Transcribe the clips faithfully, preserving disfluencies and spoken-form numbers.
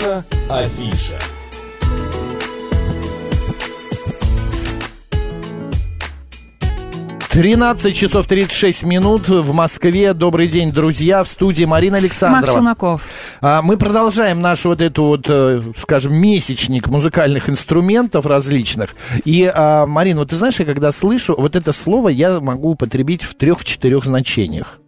Афиша, афиша. тринадцать часов тридцать шесть минут в Москве. Добрый день, друзья. В студии Марина Александрова. Макс Лунаков. Мы продолжаем наш вот этот вот, скажем, месячник музыкальных инструментов различных. И, Марина, вот ты знаешь, я когда слышу вот это слово, я могу употребить в трех-четырех значениях.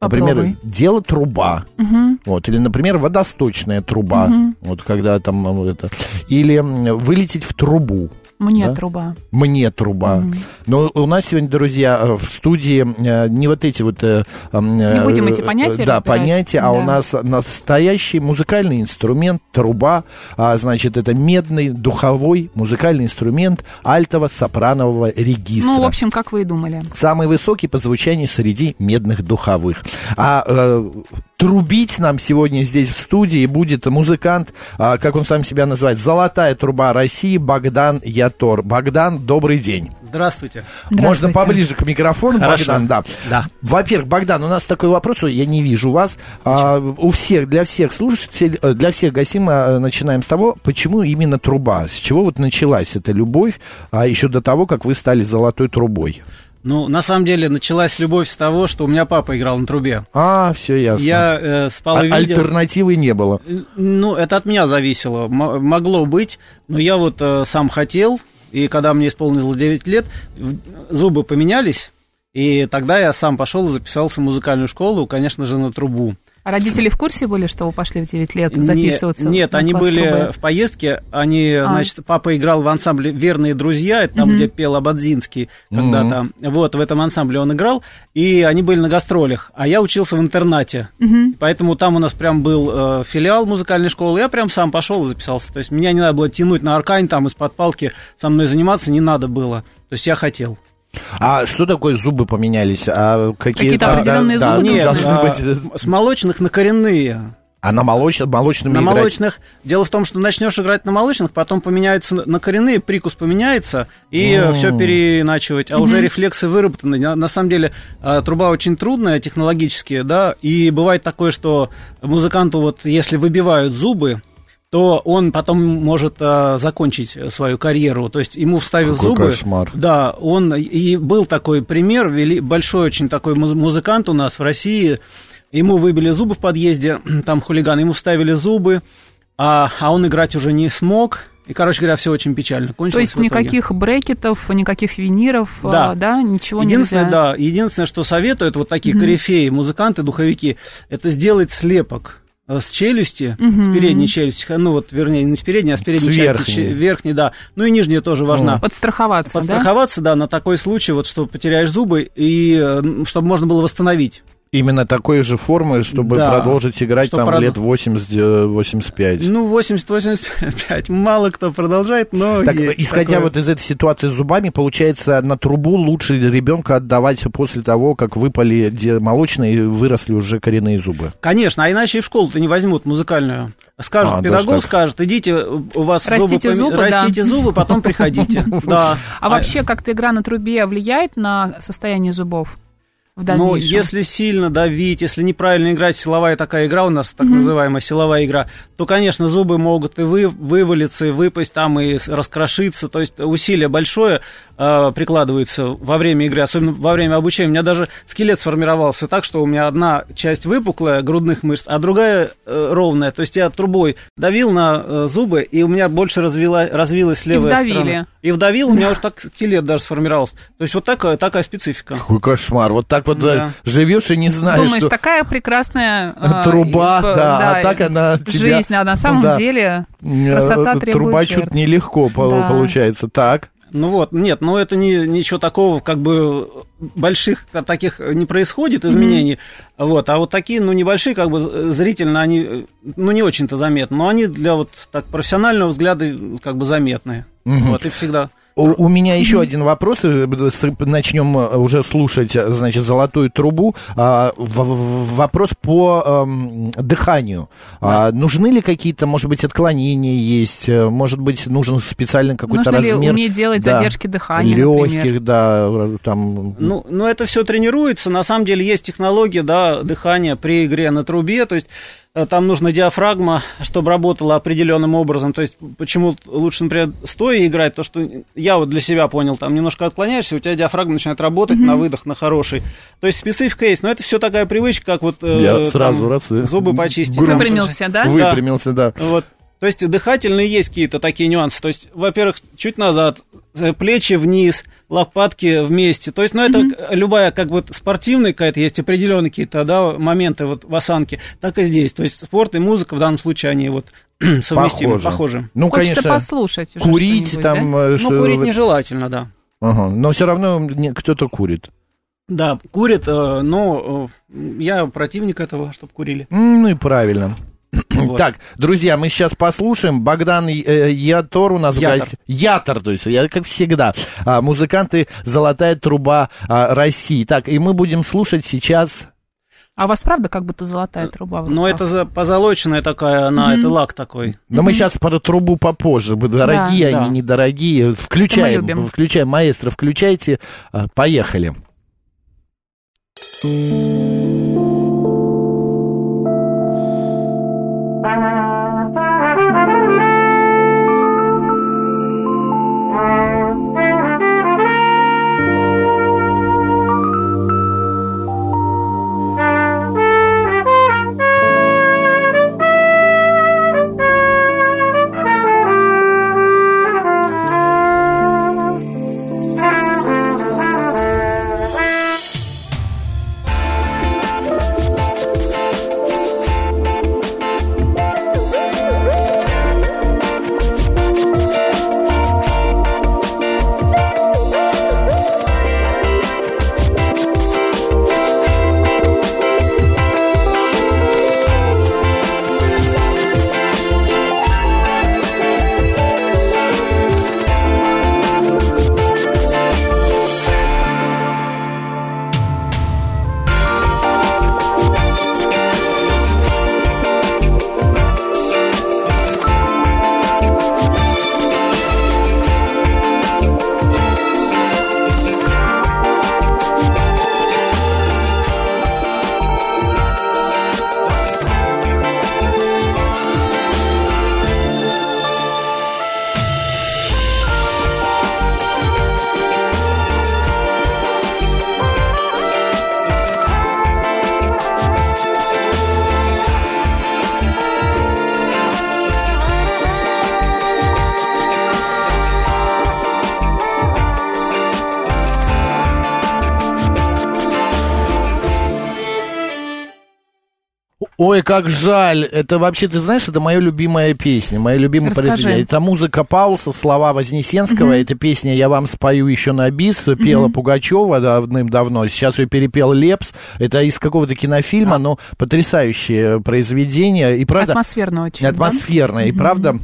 Например, Попробуй. дело труба. Угу. Вот, или, например, водосточная труба. Угу. Вот когда там это. Или вылететь в трубу. Мне да? труба. Мне труба. Mm-hmm. Но у нас сегодня, друзья, в студии не вот эти вот... Не будем эти понятия Да, разбирать. понятия, да. а у нас настоящий музыкальный инструмент, труба. А, значит, это медный, духовой музыкальный инструмент альтового сопранового регистра. Ну, в общем, как вы и думали. Самый высокий по звучанию среди медных духовых. А... Э, трубить нам сегодня здесь в студии будет музыкант, а, как он сам себя называет, «Золотая труба России» Богдан Ятор. Богдан, добрый день. Здравствуйте. Здравствуйте. Можно поближе к микрофону, Хорошо. Богдан? Да. да. Во-первых, Богдан, у нас такой вопрос, я не вижу вас. А, у всех, для всех слушателей, для всех гостей мы начинаем с того, почему именно труба? С чего вот началась эта любовь, а еще до того, как вы стали «Золотой трубой»? Ну, на самом деле, началась любовь с того, что у меня папа играл на трубе. А, все ясно. Я э, спал и видел. Альтернативы не было. Ну, это от меня зависело. М- могло быть, но я вот э, сам хотел, и когда мне исполнилось девять лет, зубы поменялись, и тогда я сам пошел и записался в музыкальную школу, конечно же, на трубу. А родители в курсе были, что вы пошли в девять лет записываться? Нет, нет, они были трубы? в поездке. Они, а. значит, папа играл в ансамбле «Верные друзья», это там, mm-hmm. где пел Абадзинский когда-то. Mm-hmm. Вот, в этом ансамбле он играл. И они были на гастролях. А я учился в интернате. Mm-hmm. Поэтому там у нас прям был э, филиал музыкальной школы. Я прям сам пошел и записался. То есть меня не надо было тянуть на аркань, там из-под палки со мной заниматься не надо было. То есть я хотел. А что такое зубы поменялись? А какие, Какие-то да, определенные да, зубы? Да, нет, быть... а, с молочных на коренные. А на молоч... молочными на играть? Молочных. Дело в том, что начнешь играть на молочных, потом поменяются на коренные, прикус поменяется, и mm. все переначивать. А mm-hmm. уже рефлексы выработаны. На, на самом деле труба очень трудная технологически, да, и бывает такое, что музыканту вот если выбивают зубы, то он потом может а, закончить свою карьеру. То есть ему вставив Какой зубы... кошмар. Да, он... И был такой пример, вели, большой очень такой музыкант у нас в России. Ему выбили зубы в подъезде, там хулиган, ему вставили зубы, а, а он играть уже не смог... И, короче говоря, все очень печально кончилось. То есть никаких брекетов, никаких виниров, да, да ничего единственное, нельзя. Да, единственное, что советуют вот такие mm-hmm. корифеи, музыканты, духовики, это сделать слепок с челюсти, mm-hmm. с передней челюсти, ну вот, вернее, не с передней, а с передней с части, верхней. верхней, да, ну и нижняя тоже важна. Mm. Подстраховаться, Подстраховаться, да? да, на такой случай, вот, что потеряешь зубы, и чтобы можно было восстановить. Именно такой же формы, чтобы да, продолжить играть чтобы там прод... лет восемьдесят - восемьдесят пять. Ну, восемьдесят - восемьдесят пять мало кто продолжает, но так, исходя такое... вот из этой ситуации с зубами, получается, на трубу лучше ребенка отдавать после того, как выпали молочные и выросли уже коренные зубы. Конечно, а иначе и в школу-то не возьмут музыкальную. Скажут, а, педагог скажет, идите, у вас растите зубы, зубы, растите да. зубы, потом приходите. А вообще, как-то игра на трубе влияет на состояние зубов? Но если сильно давить, если неправильно играть, силовая такая игра у нас, так mm-hmm. называемая силовая игра, то, конечно, зубы могут и вы, вывалиться, и выпасть там, и раскрошиться. То есть усилие большое э, прикладывается во время игры, особенно во время обучения. У меня даже скелет сформировался так, что у меня одна часть выпуклая, грудных мышц, а другая э, ровная. То есть я трубой давил на э, зубы, и у меня больше развила, развилась левая и сторона. И вдавил, у меня уже так скелет даже сформировался. То есть вот такая, такая специфика. Какой кошмар, вот так вот да. живешь и не знаешь. Думаешь, что... такая прекрасная труба, и, да, да, а так она тебя... Жизнь, а на самом да. деле красота требует Труба черт. чуть нелегко да. получается, так. Ну вот, нет, но ну это не, ничего такого, как бы, больших таких не происходит изменений, mm-hmm. вот, а вот такие, ну, небольшие, как бы, зрительно они, ну, не очень-то заметны, но они для вот так профессионального взгляда, как бы, заметные, mm-hmm. вот, и всегда... У, у меня еще один вопрос, начнем уже слушать, значит, «Золотую трубу». А, в, в, вопрос по а, дыханию. А, нужны ли какие-то, может быть, отклонения есть? Может быть, нужен специально какой-то нужно размер? Нужно ли уметь делать да, задержки дыхания, легких, например? да, там... Ну, ну, это все тренируется. На самом деле есть технология, да, дыхания при игре на трубе, то есть... там нужна диафрагма, чтобы работала определенным образом. То есть почему лучше, например, стоя играть, то, что я вот для себя понял, там немножко отклоняешься, у тебя диафрагма начинает работать mm-hmm. на выдох, на хороший. То есть специфика есть, но это все такая привычка, как вот я э, сразу, там, раз, зубы почистить. Выпрямился, да? Выпрямился, да. да. Вот. То есть дыхательные есть какие-то такие нюансы. То есть, во-первых, чуть назад, плечи вниз, лопатки вместе. То есть, ну, это mm-hmm. любая, как бы, спортивная какая-то, есть определенные какие-то, да, моменты вот в осанке, так и здесь. То есть, спорт и музыка в данном случае, они вот совместимы, похоже. похоже. Ну, хочется, конечно, послушать уже курить там... Да? Что... Ну, курить нежелательно, да. Ага. Но все равно кто-то курит. Да, курит, но я противник этого, чтобы курили. Ну, и правильно. Вот. Так, друзья, мы сейчас послушаем. Богдан э, Ятор у нас Ятор. в гостях. Ятор, то есть, я, как всегда, а, музыканты «Золотая труба а, России». Так, и мы будем слушать сейчас... А у вас, правда, как будто золотая труба? Ну, это позолоченная такая она, mm-hmm. это лак такой. Но mm-hmm. мы сейчас про трубу попозже. Дорогие да, они, да. недорогие. Включаем, включаем, маэстро, включайте. Поехали. Ой, как жаль. Это вообще, ты знаешь, это моя любимая песня, моя любимая произведение. Это музыка Паулса, слова Вознесенского. Mm-hmm. Эта песня «Я вам спою еще на бис», пела mm-hmm. Пугачева давным-давно. Сейчас ее перепел Лепс. Это из какого-то кинофильма, mm-hmm. но потрясающее произведение. И, правда, атмосферное очень. Атмосферное, да? И mm-hmm. правда...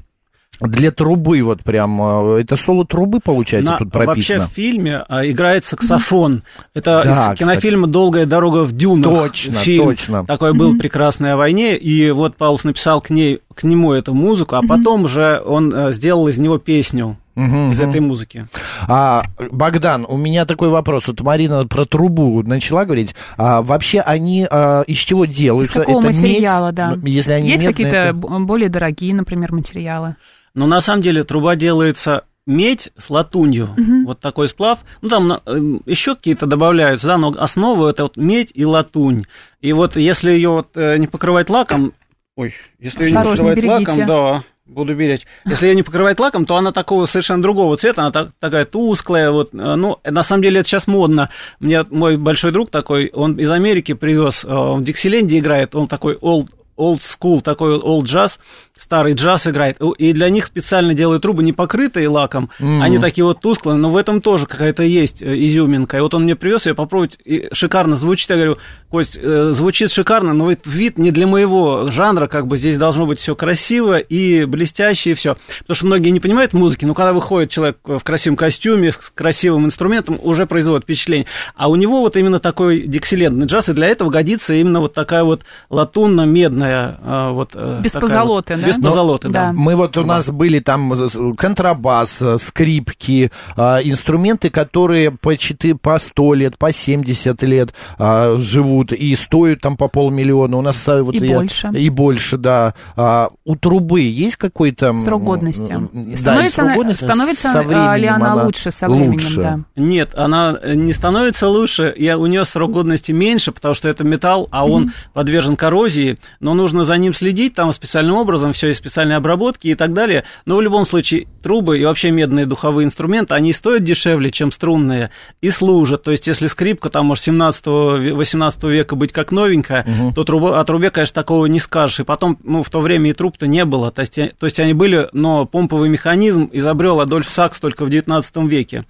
Для трубы вот прям, это соло трубы, получается, на, тут прописано. Вообще в фильме играет саксофон. Это да, из кинофильма кстати. «Долгая дорога в дюнах». Точно, фильм точно. Такой был «Прекрасная о войне», и вот Паулс написал к, ней, к нему эту музыку, а потом же он сделал из него песню. Угу, из угу. этой музыки. А, Богдан, у меня такой вопрос. Вот Марина про трубу начала говорить. А, вообще они а, из чего делаются? Из какого это материала, медь? Да. Если они Есть медь, какие-то это... более дорогие, например, материалы? Но на самом деле труба делается медь с латунью. Угу. Вот такой сплав. Ну, там еще какие-то добавляются, да, но основа это вот медь и латунь. И вот если ее вот не покрывать лаком... Ой, если ее не покрывать берегите. лаком, да... Буду беречь. Если ее не покрывать лаком, то она такого совершенно другого цвета, она так, такая тусклая. Вот, ну, на самом деле это сейчас модно. Мне мой большой друг такой, он из Америки привез, он в Диксиленде играет, он такой old, old school, такой old jazz, старый джаз играет. И для них специально делают трубы не покрытые лаком, mm-hmm. они такие вот тусклые, но в этом тоже какая-то есть изюминка. И вот он мне привез ее попробовать, и шикарно звучит. Я говорю, Кость, звучит шикарно, но вид не для моего жанра, как бы здесь должно быть все красиво и блестяще, и все. Потому что многие не понимают музыки, но когда выходит человек в красивом костюме, с красивым инструментом, уже производит впечатление. А у него вот именно такой диксилендный джаз, и для этого годится именно вот такая вот латунно-медная красная, вот без позолоты, вот, да? Без позолоты, да. да. Мы вот у нас да. были там контрабас, скрипки, инструменты, которые по четыре, по сто лет, по семьдесят лет живут и стоят там по полмиллиона. У нас вот и, и больше. И больше, да. У трубы есть какой-то срок годности? Да, срок годности. Становится со временем ли она, она лучше со временем? Лучше. Да. Нет, она не становится лучше. Я, у нее срок годности меньше, потому что это металл, а он mm-hmm. подвержен коррозии. Но нужно за ним следить, там специальным образом все, и специальные обработки и так далее. Но в любом случае трубы и вообще медные духовые инструменты, они стоят дешевле, чем струнные, и служат. То есть если скрипка там может семнадцатого-восемнадцатого века быть как новенькая, mm-hmm. то труба, о трубе, конечно, такого не скажешь. И потом, ну, в то время и труб-то не было. То есть, то есть они были, но помповый механизм изобрел Адольф Сакс только в девятнадцатом веке.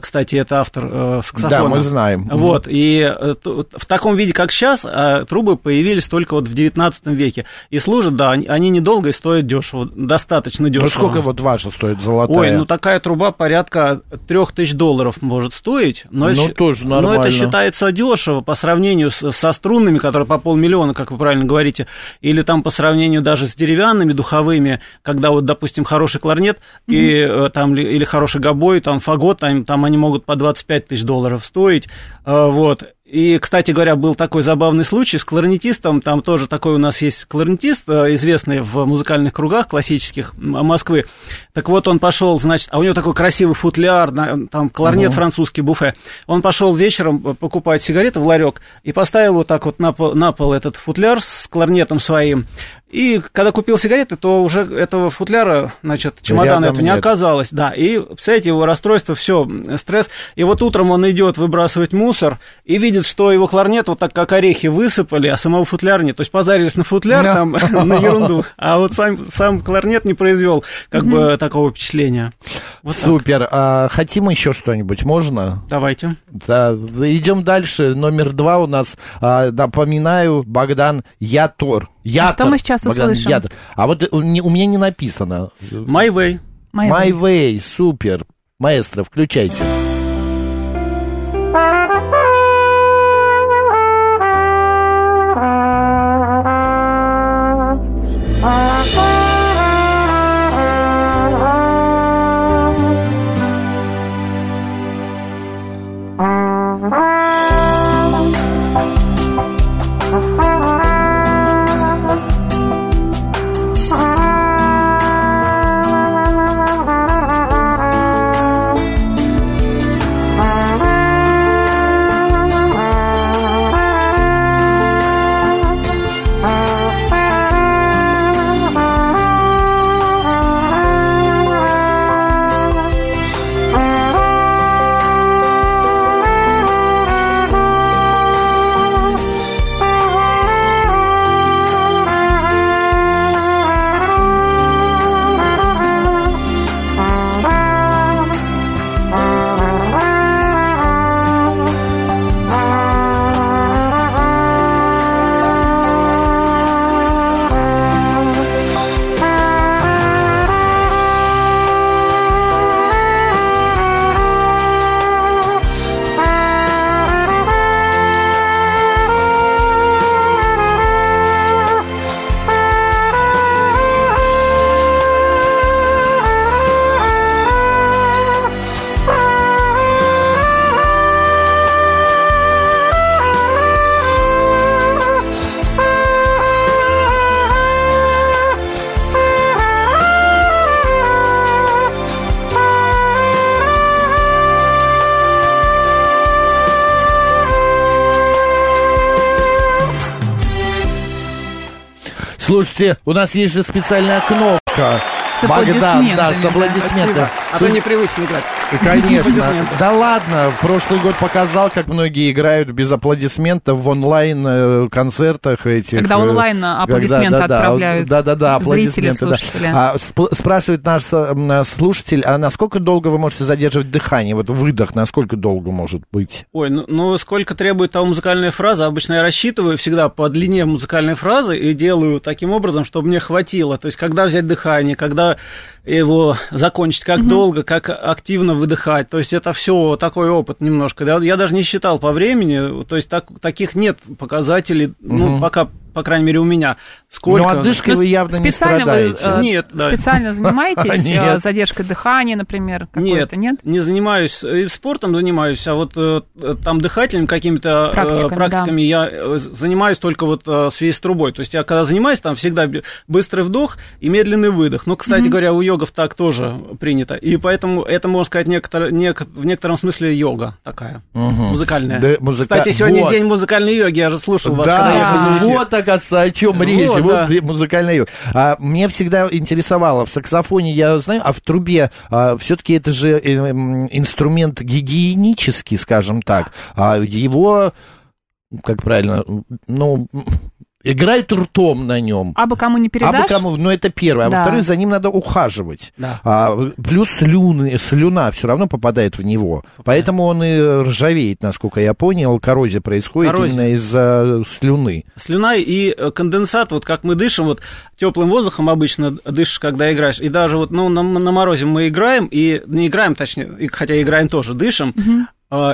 Кстати, это автор саксофона. Да, мы знаем. Вот, и в таком виде, как сейчас, трубы появились только вот в девятнадцатом веке. И служат, да, они недолго и стоят дешево, достаточно дешево. Ну, сколько вот ваша стоит золотая? Ой, ну такая труба порядка три тысячи долларов может стоить. Но, ну, это, тоже нормально. Но это считается дешево по сравнению со струнными, которые по полмиллиона, как вы правильно говорите, или там по сравнению даже с деревянными, духовыми, когда вот, допустим, хороший кларнет mm-hmm. и, там, или хороший гобой, там фагот, там Там они могут по двадцать пять тысяч долларов стоить, вот. И, кстати говоря, был такой забавный случай с кларнетистом, там тоже такой у нас есть кларнетист, известный в музыкальных кругах классических Москвы. Так вот, он пошел, значит, а у него такой красивый футляр, там кларнет, угу. французский буфе. Он пошел вечером покупать сигареты в ларек и поставил вот так вот на пол, на пол этот футляр с кларнетом своим. И когда купил сигареты, то уже этого футляра, значит, чемодана этого не оказалось, да. И, представляете, его расстройство, все, стресс. И вот утром он идет выбрасывать мусор и видит, что его кларнет вот так, как орехи, высыпали, а самого футляра нет. То есть позарились на футляр, да. там, на ерунду, а вот сам, сам кларнет не произвел как угу. бы такого впечатления. Вот супер. А, хотим еще что-нибудь, можно? Давайте. Да, идем дальше. Номер два у нас, а, напоминаю, Богдан Ятор. Ятор. А что мы сейчас Богдан услышим? Ятор. А вот у меня не написано. My Way. My, My way. way. Супер. Маэстро, включайте. Слушайте, у нас есть же специальная кнопка. Богдан, да, с аплодисментами. А то непривычно играть. Конечно. Да ладно, прошлый год показал, как многие играют без аплодисментов в онлайн-концертах этих. Когда онлайн аплодисменты когда, да, отправляют. Да-да-да, аплодисменты. Да. А, спрашивает наш слушатель, а насколько долго вы можете задерживать дыхание? Вот выдох, насколько долго может быть? Ой, ну, ну сколько требует того музыкальная фраза? Обычно я рассчитываю всегда по длине музыкальной фразы и делаю таким образом, чтобы мне хватило. То есть, когда взять дыхание, когда его закончить, как угу. долго, как активно выдыхать. То есть это все такой опыт немножко. Я даже не считал по времени, то есть так, таких нет показателей, угу. ну, пока, по крайней мере, у меня. Сколько... Но отдышкой вы явно не страдаете. Вы, э, нет, да. Специально занимаетесь задержкой дыхания, например, какой-то, нет? Нет, не занимаюсь, спортом занимаюсь, а вот там дыхательными какими-то практиками я занимаюсь только вот свист трубой. То есть я когда занимаюсь, там всегда быстрый вдох и медленный выдох. Ну, кстати говоря, у йогов так тоже принято. И поэтому это, можно сказать, в некотором смысле йога такая, музыкальная. Кстати, сегодня день музыкальной йоги, я же слушал вас, когда я вот так. О чем вот, речь? Да. Вот музыкальная йога. А, меня всегда интересовало, в саксофоне я знаю, а в трубе а, все-таки это же э, э, инструмент гигиенический, скажем так. А его, как правильно, ну... Играют ртом на нем. Абы кому не передашь? Абы кому, ну, это первое. А да. во-вторых, за ним надо ухаживать. Да. А, плюс слюны, слюна все равно попадает в него. Okay. Поэтому он и ржавеет, насколько я понял. Коррозия происходит Коррозия. именно из-за слюны. Слюна и конденсат, вот как мы дышим, вот теплым воздухом обычно дышишь, когда играешь. И даже вот ну, на, на морозе мы играем, и не играем, точнее, хотя играем тоже, дышим. Uh-huh.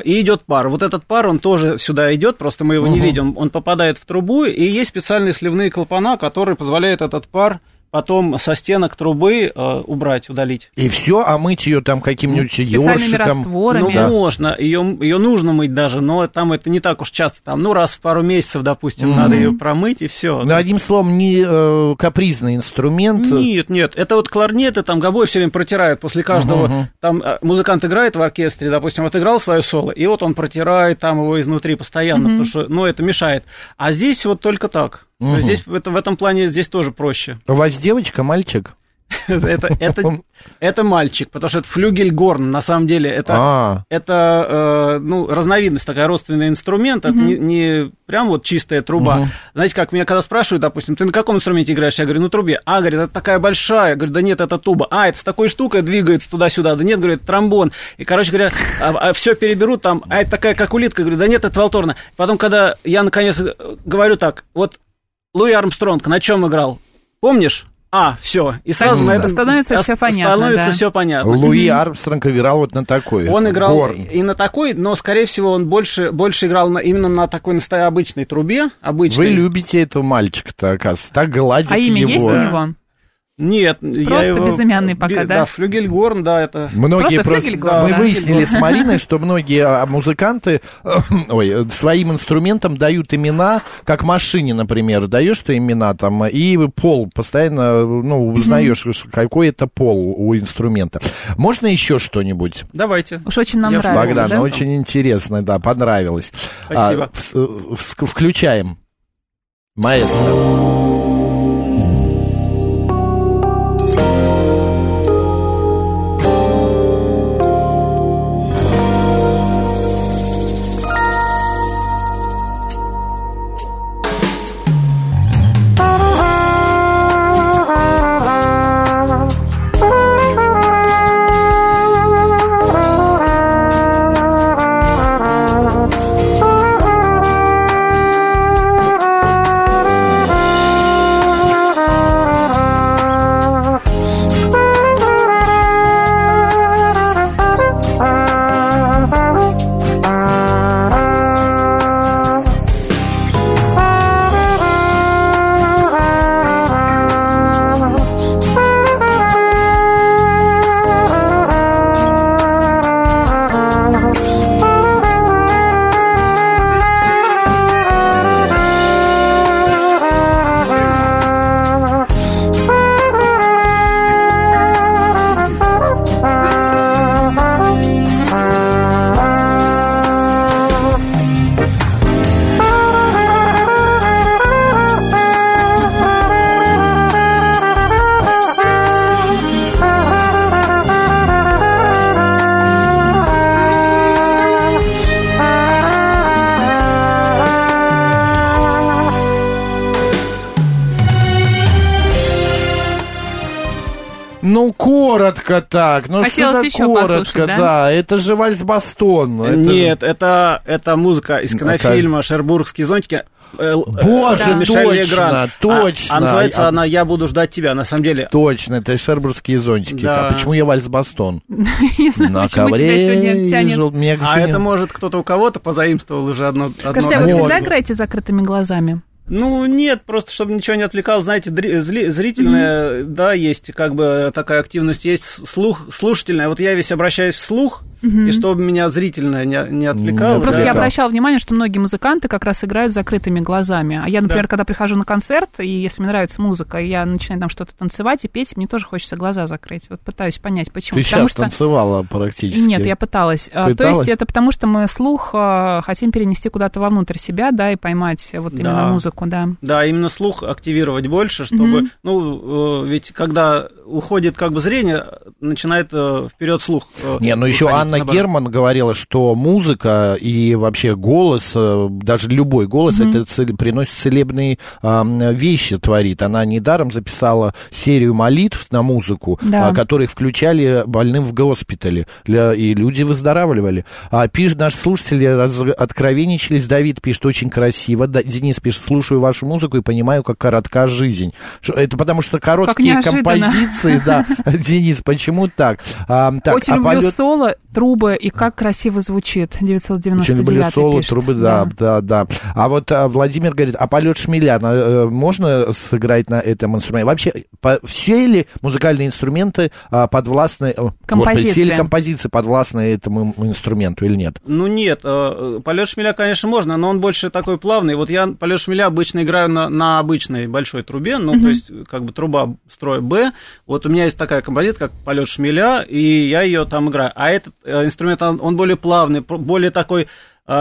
И идет пар. Вот этот пар, он тоже сюда идет, просто мы его угу. не видим. Он попадает в трубу, и есть специальные сливные клапана, которые позволяют этот пар потом со стенок трубы э, убрать, удалить. И все, а мыть ее там каким-нибудь ёршиком? Ну, да. можно, ее нужно мыть даже, но там это не так уж часто. Там, ну, раз в пару месяцев, допустим, угу. надо ее промыть, и все. Ну, одним словом, не э, капризный инструмент. Нет, нет, это вот кларнеты, там гобой все время протирают после каждого. Угу. Там музыкант играет в оркестре, допустим, отыграл свое соло, и вот он протирает там его изнутри постоянно, угу. потому что, ну, это мешает. А здесь вот только так. Но угу. здесь, это, в этом плане здесь тоже проще. У вас девочка, мальчик? это, это, это мальчик, потому что это флюгельгорн, на самом деле. Это, это э, ну, разновидность, такая родственный инструмент, угу. это не, не прям вот чистая труба. Угу. Знаете, как меня когда спрашивают, допустим, ты на каком инструменте играешь? Я говорю, на трубе. А, говорит, это такая большая. Я говорю, да нет, это туба. А, это с такой штукой двигается туда-сюда. Да нет, говорит, тромбон. И, короче говоря, а, а все переберут там. А это такая, как улитка. Я говорю, да нет, это валторна. Потом, когда я, наконец, говорю так, вот Луи Армстронг на чем играл? Помнишь? А, все. И сразу на этом становится все понятно. Становится да. все понятно. Луи Армстронг играл вот на такой. Он играл горн. И на такой, но, скорее всего, он больше, больше играл на, именно на такой на обычной трубе. Обычной. Вы любите этого мальчика-то, оказывается. Так гладите его. А имя его. Есть у него? Нет, просто я безымянный его... пока, да? Да, флюгельгорн, да, это... Многие просто просто... Да, мы да. выяснили с Мариной, что многие музыканты ой, своим инструментам дают имена, как машине, например, даешь ты имена там, и пол, постоянно, ну, узнаешь, mm-hmm. какой это пол у инструмента. Можно еще что-нибудь? Давайте. Уж очень нам я нравится, Богдан, да? очень интересно, да, понравилось. Спасибо. А, в- в- включаем. Маэстро. Ну, коротко так. Ну, хотелось что-то коротко, да? да. Это же вальс-бастон. Это Нет, же... Это, это музыка из кинофильма okay. «Шербургские зонтики». Боже, да. Мишель Легран. Точно. А, а называется а... она «Я буду ждать тебя», на самом деле. Точно, это «Шербургские зонтики». Да. А почему я вальс-бастон? Не знаю, на почему ковре... тебя сегодня тянет. А это, может, кто-то у кого-то позаимствовал уже одно... Скажите, а вы всегда играете закрытыми глазами? Ну, нет, просто чтобы ничего не отвлекало, знаете, зрительная, mm-hmm. да, есть, как бы такая активность, есть слух, слушательная. Вот я весь обращаюсь вслух, mm-hmm. и чтобы меня зрительная не, не отвлекала. Mm-hmm. Просто да. я обращала внимание, что многие музыканты как раз играют с закрытыми глазами. А я, например, да. когда прихожу на концерт, и если мне нравится музыка, и я начинаю там что-то танцевать и петь, мне тоже хочется глаза закрыть. Вот пытаюсь понять, почему. Ты потому сейчас что... танцевала практически. Нет, я пыталась. пыталась. То есть это потому, что мы слух хотим перенести куда-то вовнутрь себя, да, и поймать вот именно да. музыку. Да. да, именно слух активировать больше, чтобы... Mm-hmm. Ну, ведь когда уходит как бы зрение, начинает вперед слух. Не, ну еще Анна наоборот. Герман говорила, что музыка и вообще голос, даже любой голос, mm-hmm. это цел, приносит целебные э, вещи, творит. Она недаром записала серию молитв на музыку, да. которые включали больным в госпитале, для, и люди выздоравливали. А пишет, наши слушатели раз, откровенничались, Давид пишет, очень красиво, да, Денис пишет, слушай, слушаю вашу музыку и понимаю, как коротка жизнь. Это потому что короткие композиции, да, Денис, почему так? А, так Очень а люблю полет... соло, трубы и как красиво звучит. девятьсот девяносто девятый Очень люблю соло, пишет. Трубы, да, да, да, да. А вот а, Владимир говорит, а полет шмеля на, можно сыграть на этом инструменте? Вообще, по, все ли музыкальные инструменты а, подвластны... Композиции. Все ли композиции подвластны этому инструменту или нет? Ну нет, полет шмеля, конечно, можно, но он больше такой плавный. Вот я полет шмеля обычно играю на, на обычной большой трубе, ну, mm-hmm. то есть, как бы труба строя Б. Вот у меня есть такая композиция, как полет шмеля, и я ее там играю. А этот инструмент, он, он более плавный, более такой... Вот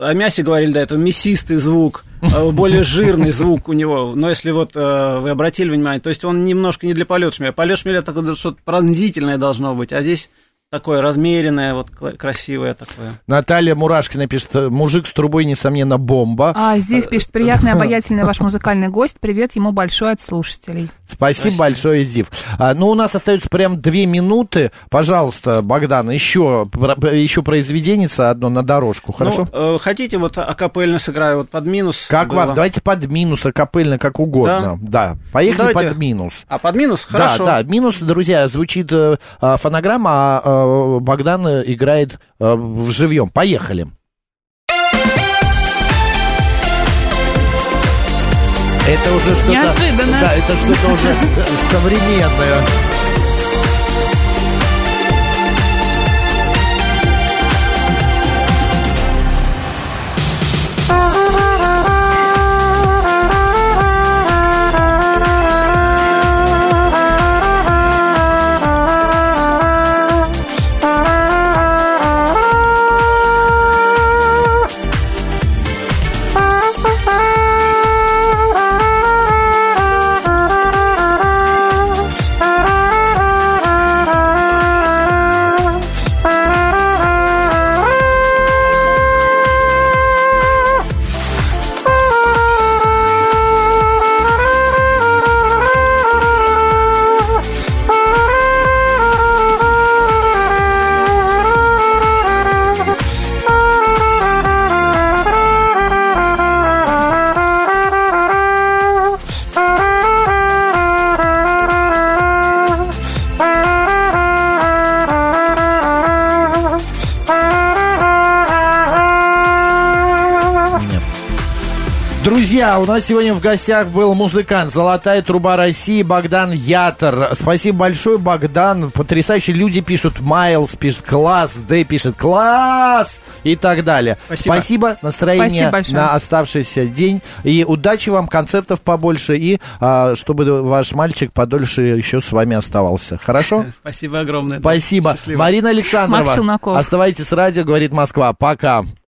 о мясе говорили до этого, мясистый звук, более жирный звук у него. Но если вот вы обратили внимание, то есть он немножко не для полета шмеля. Полет шмеля такое что-то пронзительное должно быть, а здесь... Такое размеренное, вот красивое такое. Наталья Мурашкина пишет, мужик с трубой, несомненно, бомба. А Зих пишет, приятный, обаятельный ваш музыкальный гость. Привет ему большой от слушателей. Спасибо, Спасибо. большое, Зив. А, ну, у нас остается прям две минуты. Пожалуйста, Богдан, еще, еще произведеница одно на дорожку, хорошо? Ну, э, хотите, вот акапельно сыграю, вот под минус. Как было. Вам? Давайте под минус, акапельно, как угодно. Да, да. Поехали Давайте. Под минус. А, под минус? Хорошо. Да, да, минус, друзья, звучит э, фонограмма, а Богдан играет в живьем. Поехали. Это уже что-то... Неожиданно. Да, это что-то уже современное. Друзья, у нас сегодня в гостях был музыкант «Золотая труба России» Богдан Ятор. Спасибо большое, Богдан. Потрясающе. Люди пишут, Майлз пишет класс, Дэй пишет класс и так далее. Спасибо. Спасибо. Настроение Спасибо на оставшийся день. И удачи вам, концертов побольше. И а, чтобы ваш мальчик подольше еще с вами оставался. Хорошо? Спасибо огромное. Спасибо. Счастливо. Марина Александрова. Макс Лунаков. Оставайтесь с радио, говорит Москва. Пока.